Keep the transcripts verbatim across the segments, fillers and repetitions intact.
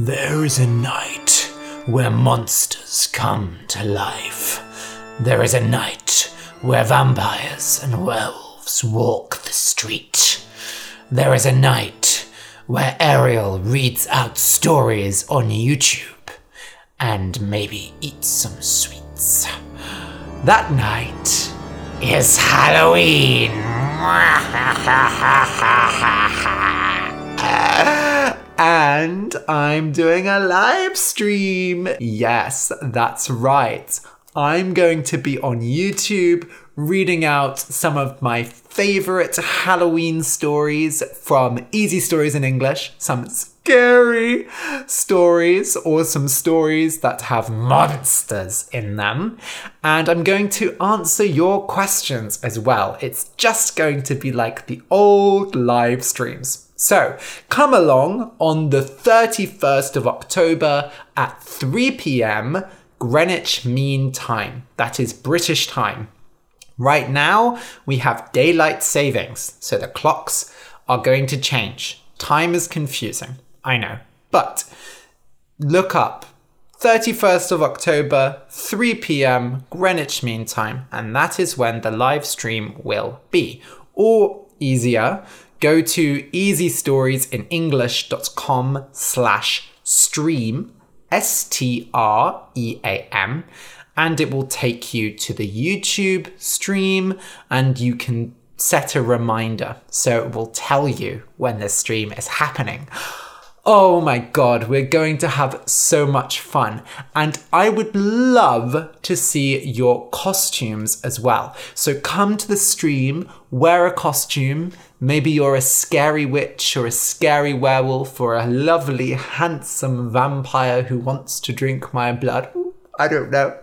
There is a night where monsters come to life. There is a night where vampires and werewolves walk the street. There is a night where Ariel reads out stories on YouTube and maybe eats some sweets. That night is Halloween. And I'm doing a live stream. Yes, that's right. I'm going to be on YouTube reading out some of my favorite Halloween stories from Easy Stories in English. Some scary stories or some stories that have monsters in them. And I'm going to answer your questions as well. It's just going to be like the old live streams. So, come along on the thirty-first of October at three p.m. Greenwich Mean Time. That is British time. Right now, we have daylight savings, so the clocks are going to change. Time is confusing, I know. But look up thirty-first of October, three p.m. Greenwich Mean Time, and that is when the live stream will be. Or easier, go to easystories in english dot com slash stream, S T R E A M, and it will take you to the YouTube stream and you can set a reminder. So it will tell you when the stream is happening. Oh my God, we're going to have so much fun. And I would love to see your costumes as well. So come to the stream, wear a costume. Maybe you're a scary witch or a scary werewolf or a lovely, handsome vampire who wants to drink my blood. I don't know.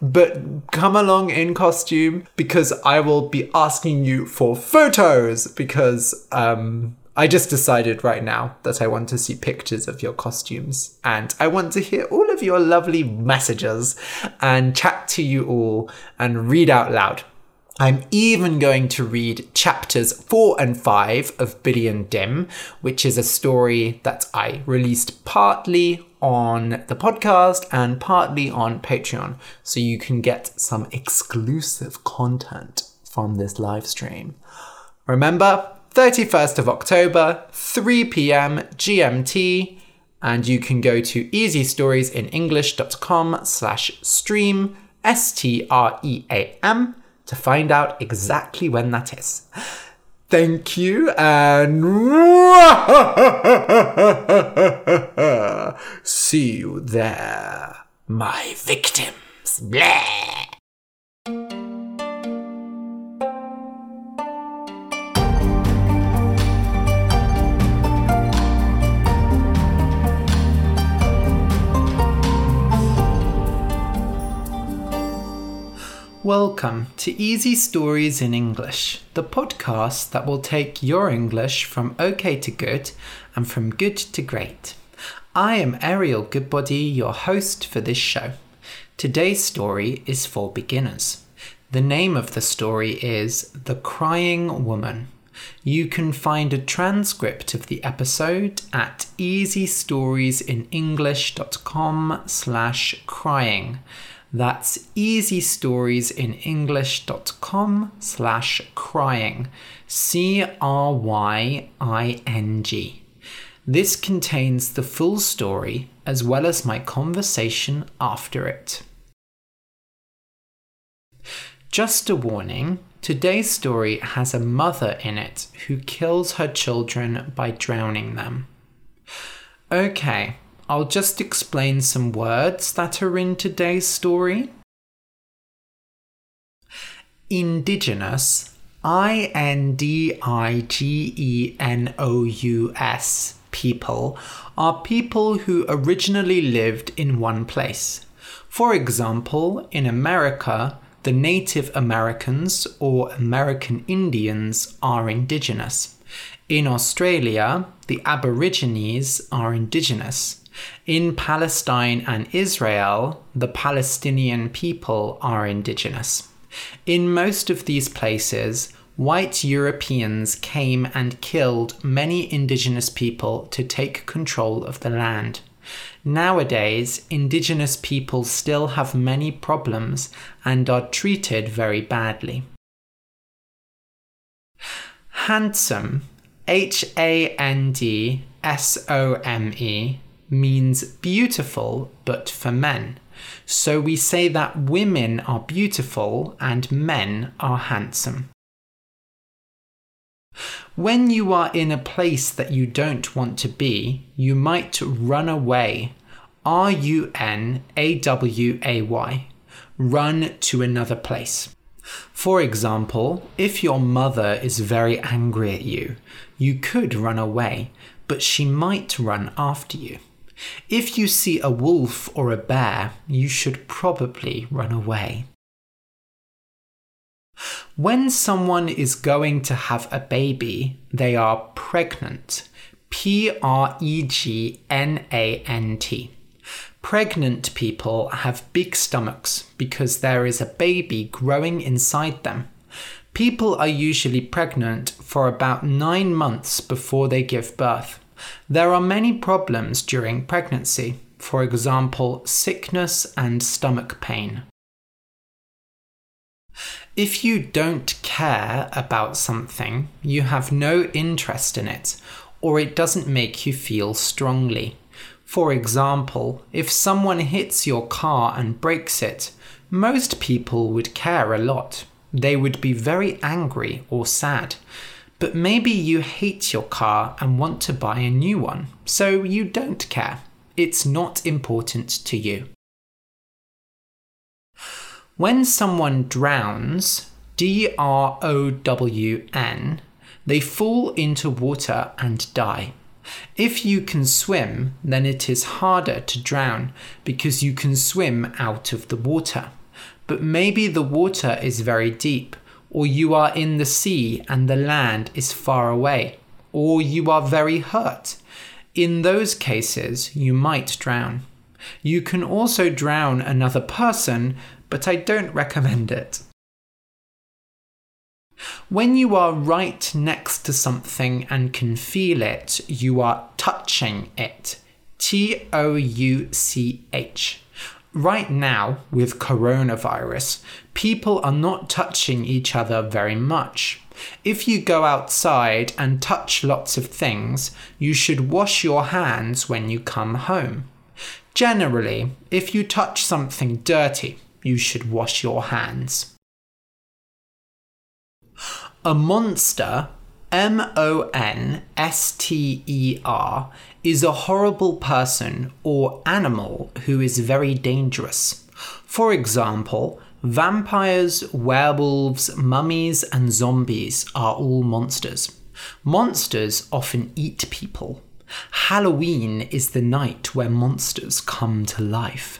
But come along in costume because I will be asking you for photos because, um... I just decided right now that I want to see pictures of your costumes and I want to hear all of your lovely messages and chat to you all and read out loud. I'm even going to read chapters four and five of Biddy and Dim, which is a story that I released partly on the podcast and partly on Patreon. So you can get some exclusive content from this live stream. Remember, thirty-first of October, three p.m. G M T, and you can go to easystories in english dot com slash stream, S T R E A M, to find out exactly when that is. Thank you, and see you there, my victims. Bleh. Welcome to Easy Stories in English, the podcast that will take your English from okay to good and from good to great. I am Ariel Goodbody, your host for this show. Today's story is for beginners. The name of the story is The Crying Woman. You can find a transcript of the episode at easystories in english dot com slash crying. That's easystories in english dot com slash crying, C R Y I N G. This contains the full story as well as my conversation after it. Just a warning, today's story has a mother in it who kills her children by drowning them. Okay. I'll just explain some words that are in today's story. Indigenous, I N D I G E N O U S, people are people who originally lived in one place. For example, in America, the Native Americans or American Indians are indigenous. In Australia, the Aborigines are indigenous. In Palestine and Israel, the Palestinian people are indigenous. In most of these places, white Europeans came and killed many indigenous people to take control of the land. Nowadays, indigenous people still have many problems and are treated very badly. Handsome, H A N D S O M E, means beautiful but for men. So we say that women are beautiful and men are handsome. When you are in a place that you don't want to be, you might run away. R U N A W A Y. Run to another place. For example, if your mother is very angry at you, you could run away, but she might run after you. If you see a wolf or a bear, you should probably run away. When someone is going to have a baby, they are pregnant. P R E G N A N T. Pregnant people have big stomachs because there is a baby growing inside them. People are usually pregnant for about nine months before they give birth. There are many problems during pregnancy, for example, sickness and stomach pain. If you don't care about something, you have no interest in it, or it doesn't make you feel strongly. For example, if someone hits your car and breaks it, most people would care a lot. They would be very angry or sad. But maybe you hate your car and want to buy a new one, so you don't care. It's not important to you. When someone drowns, D R O W N, they fall into water and die. If you can swim, then it is harder to drown because you can swim out of the water. But maybe the water is very deep, or you are in the sea and the land is far away, or you are very hurt. In those cases, you might drown. You can also drown another person, but I don't recommend it. When you are right next to something and can feel it, you are touching it. T O U C H. Right now, with coronavirus, people are not touching each other very much. If you go outside and touch lots of things, you should wash your hands when you come home. Generally, if you touch something dirty, you should wash your hands. A monster, M O N S T E R, is a horrible person or animal who is very dangerous. For example, vampires, werewolves, mummies, and zombies are all monsters. Monsters often eat people. Halloween is the night where monsters come to life.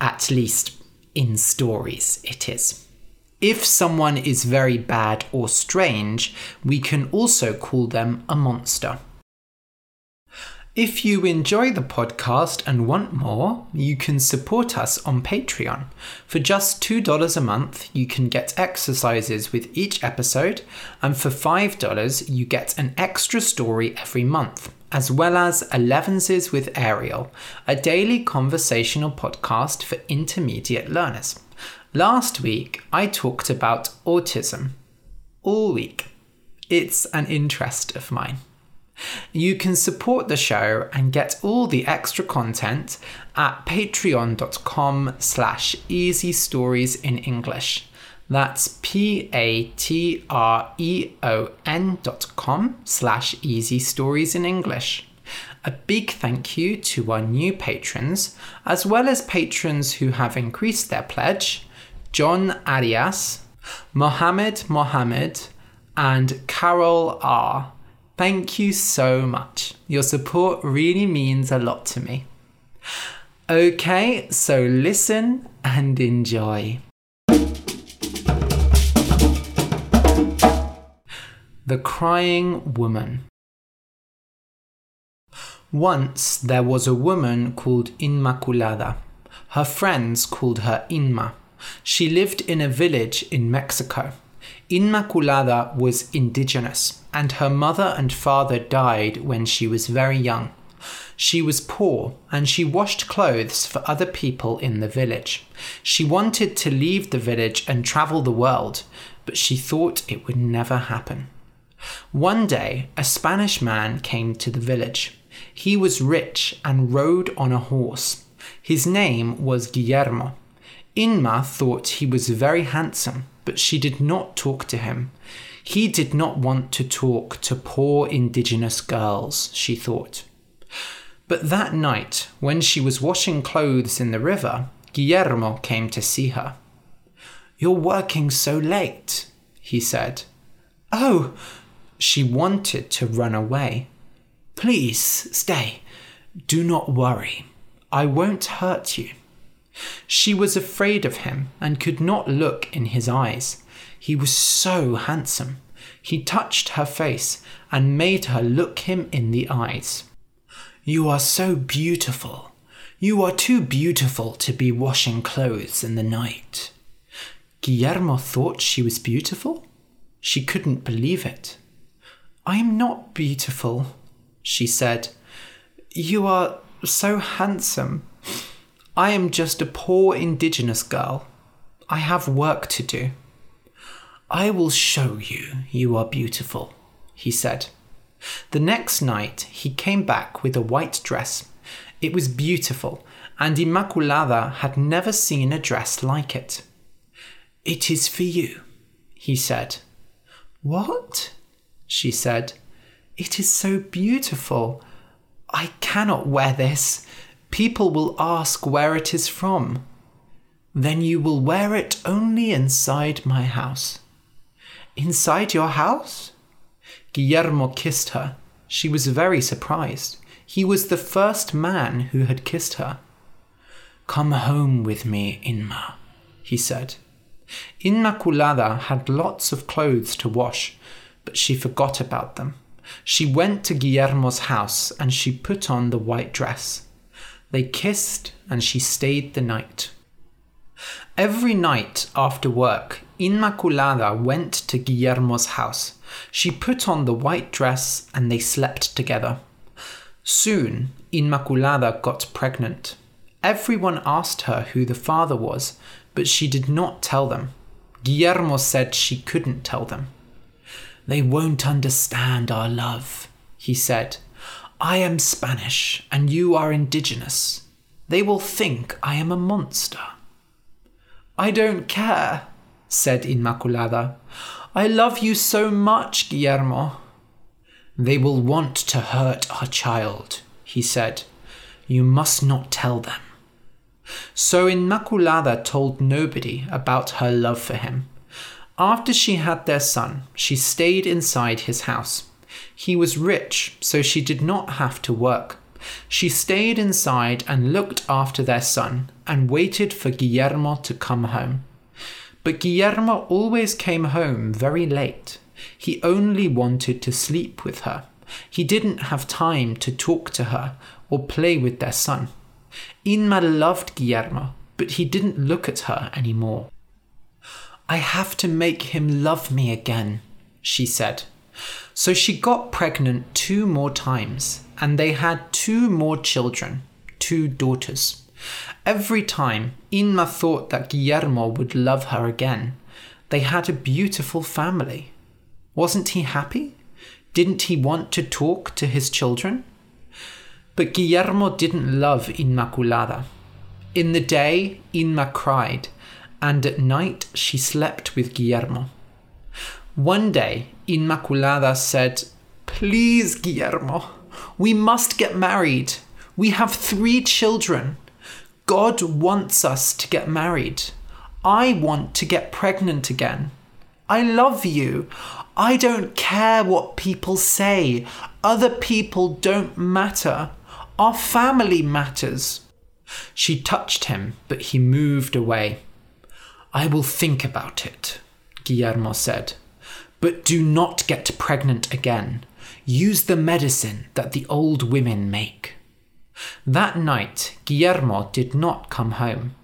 At least, in stories, it is. If someone is very bad or strange, we can also call them a monster. If you enjoy the podcast and want more, you can support us on Patreon. For just two dollars a month, you can get exercises with each episode, and for five dollars, you get an extra story every month, as well as Elevenses with Ariel, a daily conversational podcast for intermediate learners. Last week, I talked about autism. All week. It's an interest of mine. You can support the show and get all the extra content at patreon.com slash easy stories in English. That's P-A-T-R-E-O-N dot com slash easy stories in English. A big thank you to our new patrons, as well as patrons who have increased their pledge. John Arias, Mohammed Mohammed, and Carol R. Thank you so much. Your support really means a lot to me. Okay, so listen and enjoy. The Crying Woman. Once there was a woman called Inmaculada. Her friends called her Inma. She lived in a village in Mexico. Inmaculada was indigenous, and her mother and father died when she was very young. She was poor, and she washed clothes for other people in the village. She wanted to leave the village and travel the world, but she thought it would never happen. One day, a Spanish man came to the village. He was rich and rode on a horse. His name was Guillermo. Inma thought he was very handsome, but she did not talk to him. He did not want to talk to poor indigenous girls, she thought. But that night, when she was washing clothes in the river, Guillermo came to see her. "You're working so late," he said. "Oh!" She wanted to run away. "Please stay. Do not worry. I won't hurt you." She was afraid of him and could not look in his eyes. He was so handsome. He touched her face and made her look him in the eyes. "You are so beautiful. You are too beautiful to be washing clothes in the night." Guillermo thought she was beautiful. She couldn't believe it. "I am not beautiful," she said. "You are so handsome. I am just a poor indigenous girl. I have work to do." "I will show you you are beautiful," he said. The next night, he came back with a white dress. It was beautiful, and Immaculada had never seen a dress like it. "It is for you," he said. "What?" she said. "It is so beautiful. I cannot wear this. People will ask where it is from." "Then you will wear it only inside my house." "Inside your house?" Guillermo kissed her. She was very surprised. He was the first man who had kissed her. "Come home with me, Inma," he said. Inmaculada had lots of clothes to wash, but she forgot about them. She went to Guillermo's house and she put on the white dress. They kissed and she stayed the night. Every night after work, Inmaculada went to Guillermo's house. She put on the white dress and they slept together. Soon, Inmaculada got pregnant. Everyone asked her who the father was, but she did not tell them. Guillermo said she couldn't tell them. "They won't understand our love," he said. "I am Spanish and you are indigenous. They will think I am a monster." "I don't care," said Inmaculada. "I love you so much, Guillermo." "They will want to hurt our child," he said. "You must not tell them." So Inmaculada told nobody about her love for him. After she had their son, she stayed inside his house. He was rich, so she did not have to work. She stayed inside and looked after their son and waited for Guillermo to come home. But Guillermo always came home very late. He only wanted to sleep with her. He didn't have time to talk to her or play with their son. Inma loved Guillermo, but he didn't look at her anymore. "I have to make him love me again," she said. So she got pregnant two more times, and they had two more children, two daughters. Every time, Inma thought that Guillermo would love her again. They had a beautiful family. Wasn't he happy? Didn't he want to talk to his children? But Guillermo didn't love Inmaculada. In the day, Inma cried, and at night she slept with Guillermo. One day, Inmaculada said, "Please, Guillermo, we must get married. We have three children. God wants us to get married. I want to get pregnant again. I love you. I don't care what people say. Other people don't matter. Our family matters." She touched him, but he moved away. "I will think about it," Guillermo said. "But do not get pregnant again. Use the medicine that the old women make." That night, Guillermo did not come home.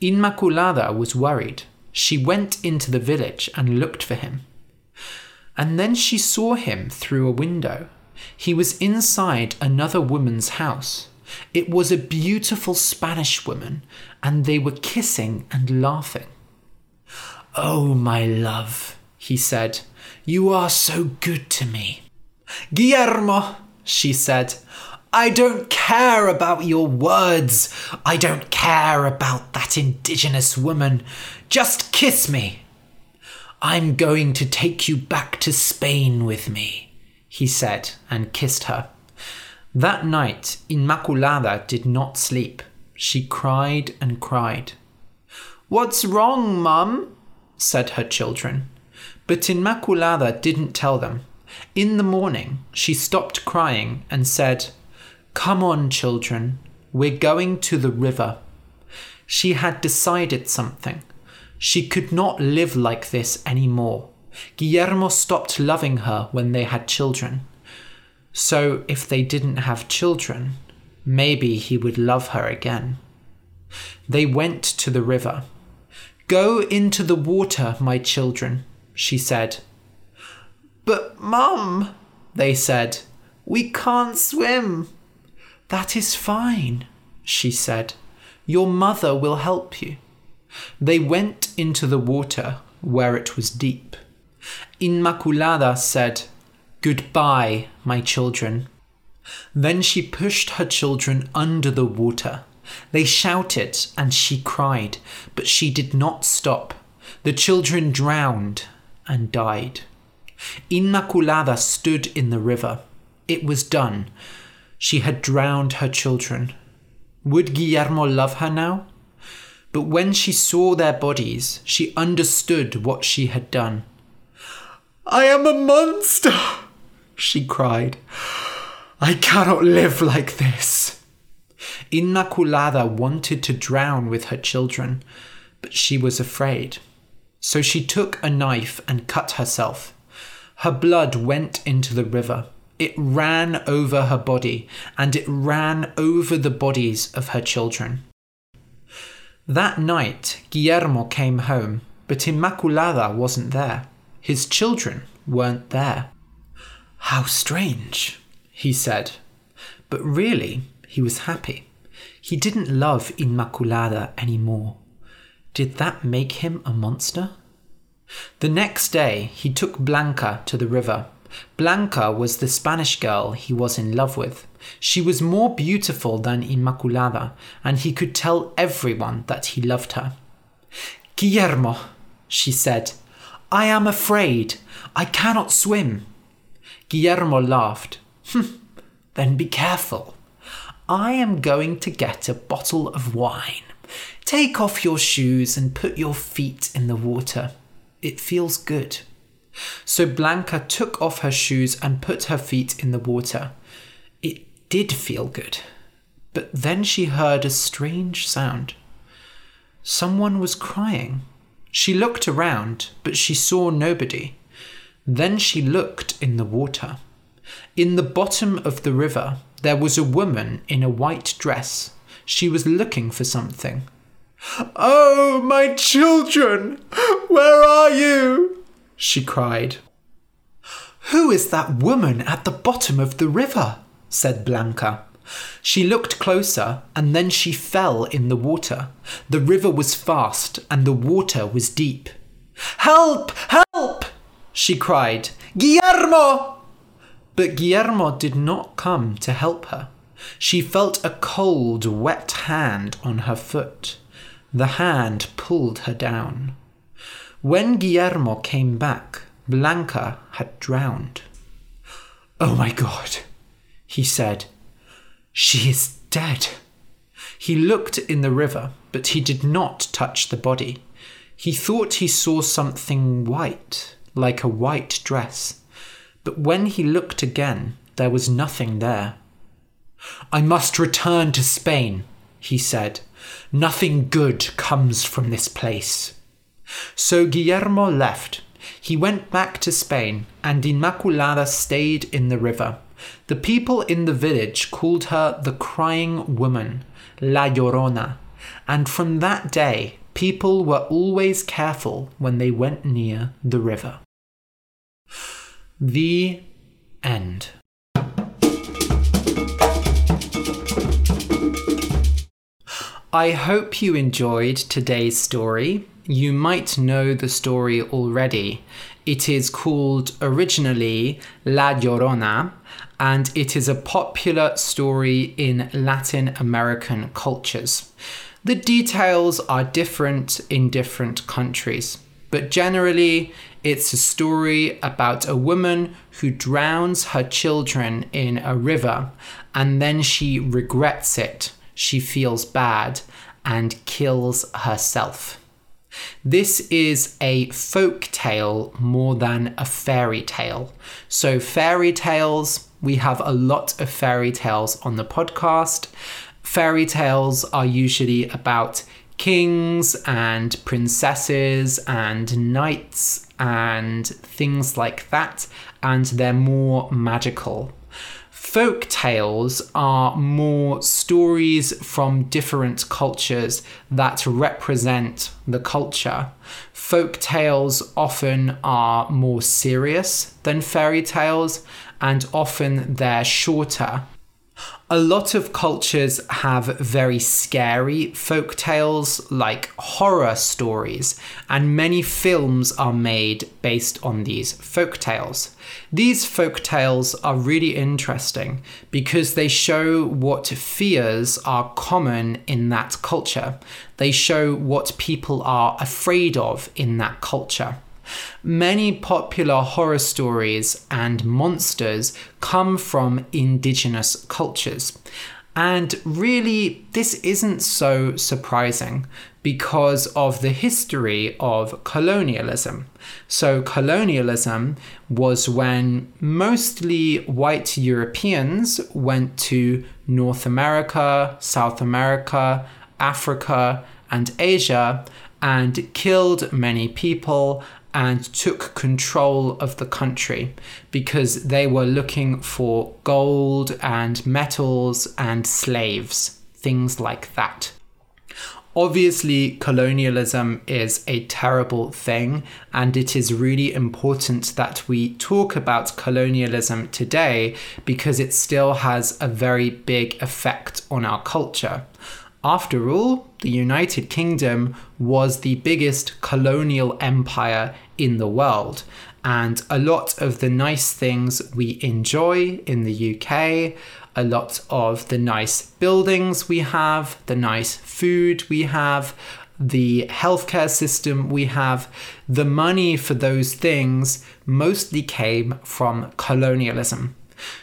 Inmaculada was worried. She went into the village and looked for him. And then she saw him through a window. He was inside another woman's house. It was a beautiful Spanish woman, and they were kissing and laughing. "Oh, my love," he said, "you are so good to me." "Guillermo," she said, "I don't care about your words. I don't care about that indigenous woman. Just kiss me." "I'm going to take you back to Spain with me," he said, and kissed her. That night, Inmaculada did not sleep. She cried and cried. "What's wrong, Mum?" said her children. But Inmaculada didn't tell them. In the morning, she stopped crying and said, "Come on, children, we're going to the river." She had decided something. She could not live like this anymore. Guillermo stopped loving her when they had children. So if they didn't have children, maybe he would love her again. They went to the river. "Go into the water, my children," she said. "But Mum," they said, "we can't swim." "That is fine," she said. "Your mother will help you." They went into the water where it was deep. Inmaculada said, "Goodbye, my children." Then she pushed her children under the water. They shouted and she cried, but she did not stop. The children drowned and died. Inmaculada stood in the river. It was done. She had drowned her children. Would Guillermo love her now? But when she saw their bodies, she understood what she had done. "I am a monster," she cried. "I cannot live like this." Inmaculada wanted to drown with her children, but she was afraid. So she took a knife and cut herself. Her blood went into the river. It ran over her body, and it ran over the bodies of her children. That night, Guillermo came home, but Inmaculada wasn't there. His children weren't there. "How strange," he said. But really, he was happy. He didn't love Inmaculada anymore. Did that make him a monster? The next day, he took Blanca to the river. Blanca was the Spanish girl he was in love with. She was more beautiful than Inmaculada, and he could tell everyone that he loved her. "Guillermo," she said, "I am afraid. I cannot swim." Guillermo laughed. "Then be careful. I am going to get a bottle of wine. Take off your shoes and put your feet in the water. It feels good." So Blanca took off her shoes and put her feet in the water. It did feel good. But then she heard a strange sound. Someone was crying. She looked around, but she saw nobody. Then she looked in the water. In the bottom of the river, there was a woman in a white dress. She was looking for something. "Oh, my children, where are you?" she cried. "Who is that woman at the bottom of the river?" said Blanca. She looked closer, and then she fell in the water. The river was fast, and the water was deep. "Help! Help!" she cried. "Guillermo!" But Guillermo did not come to help her. She felt a cold, wet hand on her foot. The hand pulled her down. When Guillermo came back, Blanca had drowned. "Oh my God," he said. "She is dead." He looked in the river, but he did not touch the body. He thought he saw something white, like a white dress. But when he looked again, there was nothing there. "I must return to Spain," he said. "Nothing good comes from this place." So Guillermo left. He went back to Spain, and Inmaculada stayed in the river. The people in the village called her the Crying Woman, La Llorona, and from that day, people were always careful when they went near the river. The end. I hope you enjoyed today's story. You might know the story already. It is called originally La Llorona, and it is a popular story in Latin American cultures. The details are different in different countries, but generally it's a story about a woman who drowns her children in a river, and then she regrets it. She feels bad and kills herself. This is a folk tale more than a fairy tale. So fairy tales, we have a lot of fairy tales on the podcast. Fairy tales are usually about kings and princesses and knights and things like that, and they're more magical. Folk tales are more stories from different cultures that represent the culture. Folk tales often are more serious than fairy tales, and often they're shorter. A lot of cultures have very scary folk tales, like horror stories, and many films are made based on these folk tales. These folk tales are really interesting because they show what fears are common in that culture. They show what people are afraid of in that culture. Many popular horror stories and monsters come from indigenous cultures. And really, this isn't so surprising because of the history of colonialism. So colonialism was when mostly white Europeans went to North America, South America, Africa, and Asia and killed many people and took control of the country because they were looking for gold and metals and slaves, things like that. Obviously, colonialism is a terrible thing, and it is really important that we talk about colonialism today because it still has a very big effect on our culture. After all, the United Kingdom was the biggest colonial empire in the world, and a lot of the nice things we enjoy in the U K, a lot of the nice buildings we have, the nice food we have, the healthcare system we have, the money for those things mostly came from colonialism.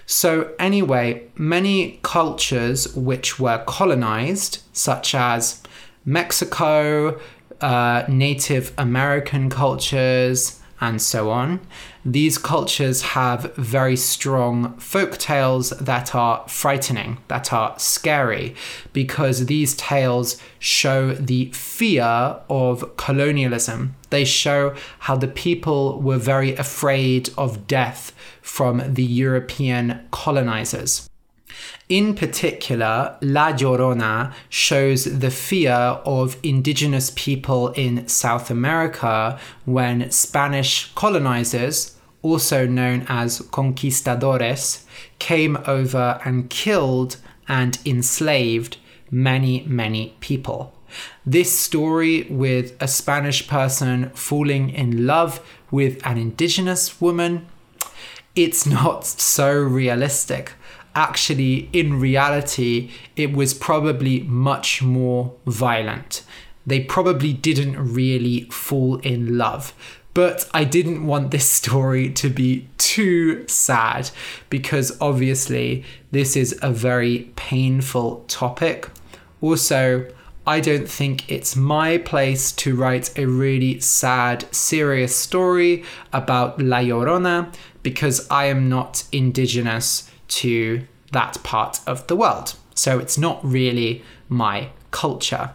So anyway, many cultures which were colonized, such as Mexico, uh, Native American cultures, and so on, these cultures have very strong folk tales that are frightening, that are scary, because these tales show the fear of colonialism. They show how the people were very afraid of death from the European colonizers. In particular, La Llorona shows the fear of indigenous people in South America when Spanish colonizers, also known as conquistadores, came over and killed and enslaved many, many people. This story with a Spanish person falling in love with an indigenous woman, it's not so realistic. Actually, in reality, it was probably much more violent. They probably didn't really fall in love. But I didn't want this story to be too sad because obviously this is a very painful topic. Also, I don't think it's my place to write a really sad, serious story about La Llorona because I am not indigenous to that part of the world. So it's not really my culture.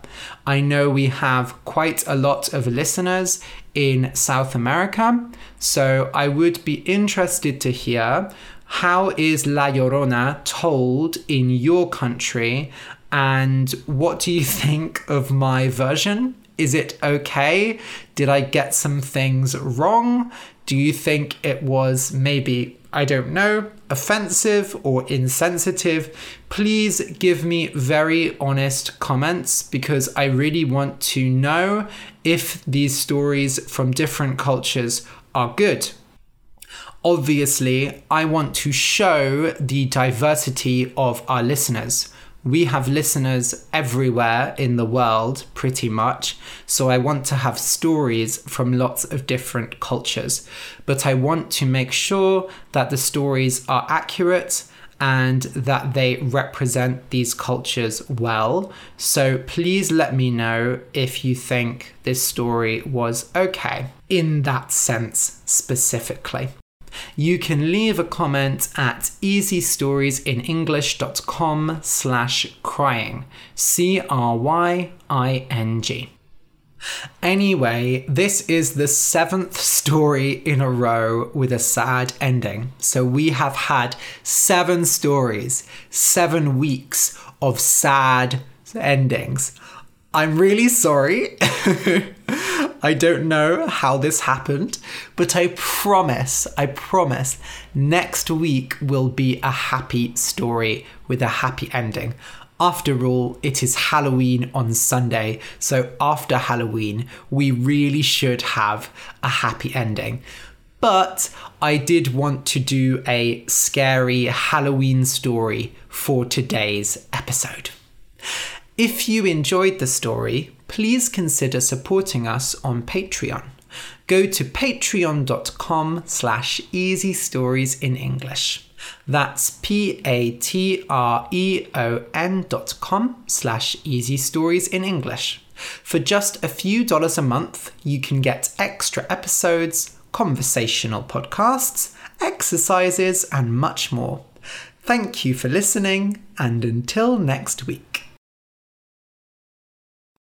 I know we have quite a lot of listeners in South America, so I would be interested to hear how is La Llorona told in your country, and what do you think of my version? Is it okay? Did I get some things wrong? Do you think it was maybe I don't know, offensive or insensitive, please give me very honest comments, because I really want to know if these stories from different cultures are good. Obviously, I want to show the diversity of our listeners. We have listeners everywhere in the world, pretty much, so I want to have stories from lots of different cultures. But I want to make sure that the stories are accurate and that they represent these cultures well. So please let me know if you think this story was okay, in that sense specifically. You can leave a comment at easystories in english dot com slash crying, C R Y I N G. Anyway, this is the seventh story in a row with a sad ending. So we have had seven stories, seven weeks of sad endings. I'm really sorry. I don't know how this happened, but I promise, I promise, next week will be a happy story with a happy ending. After all, it is Halloween on Sunday, so after Halloween, we really should have a happy ending. But I did want to do a scary Halloween story for today's episode. If you enjoyed the story, please consider supporting us on Patreon. Go to patreon.com slash easystories in english. That's P-A-T-R-E-O-N dot com slash easystories in english. For just a few dollars a month, you can get extra episodes, conversational podcasts, exercises, and much more. Thank you for listening, and until next week.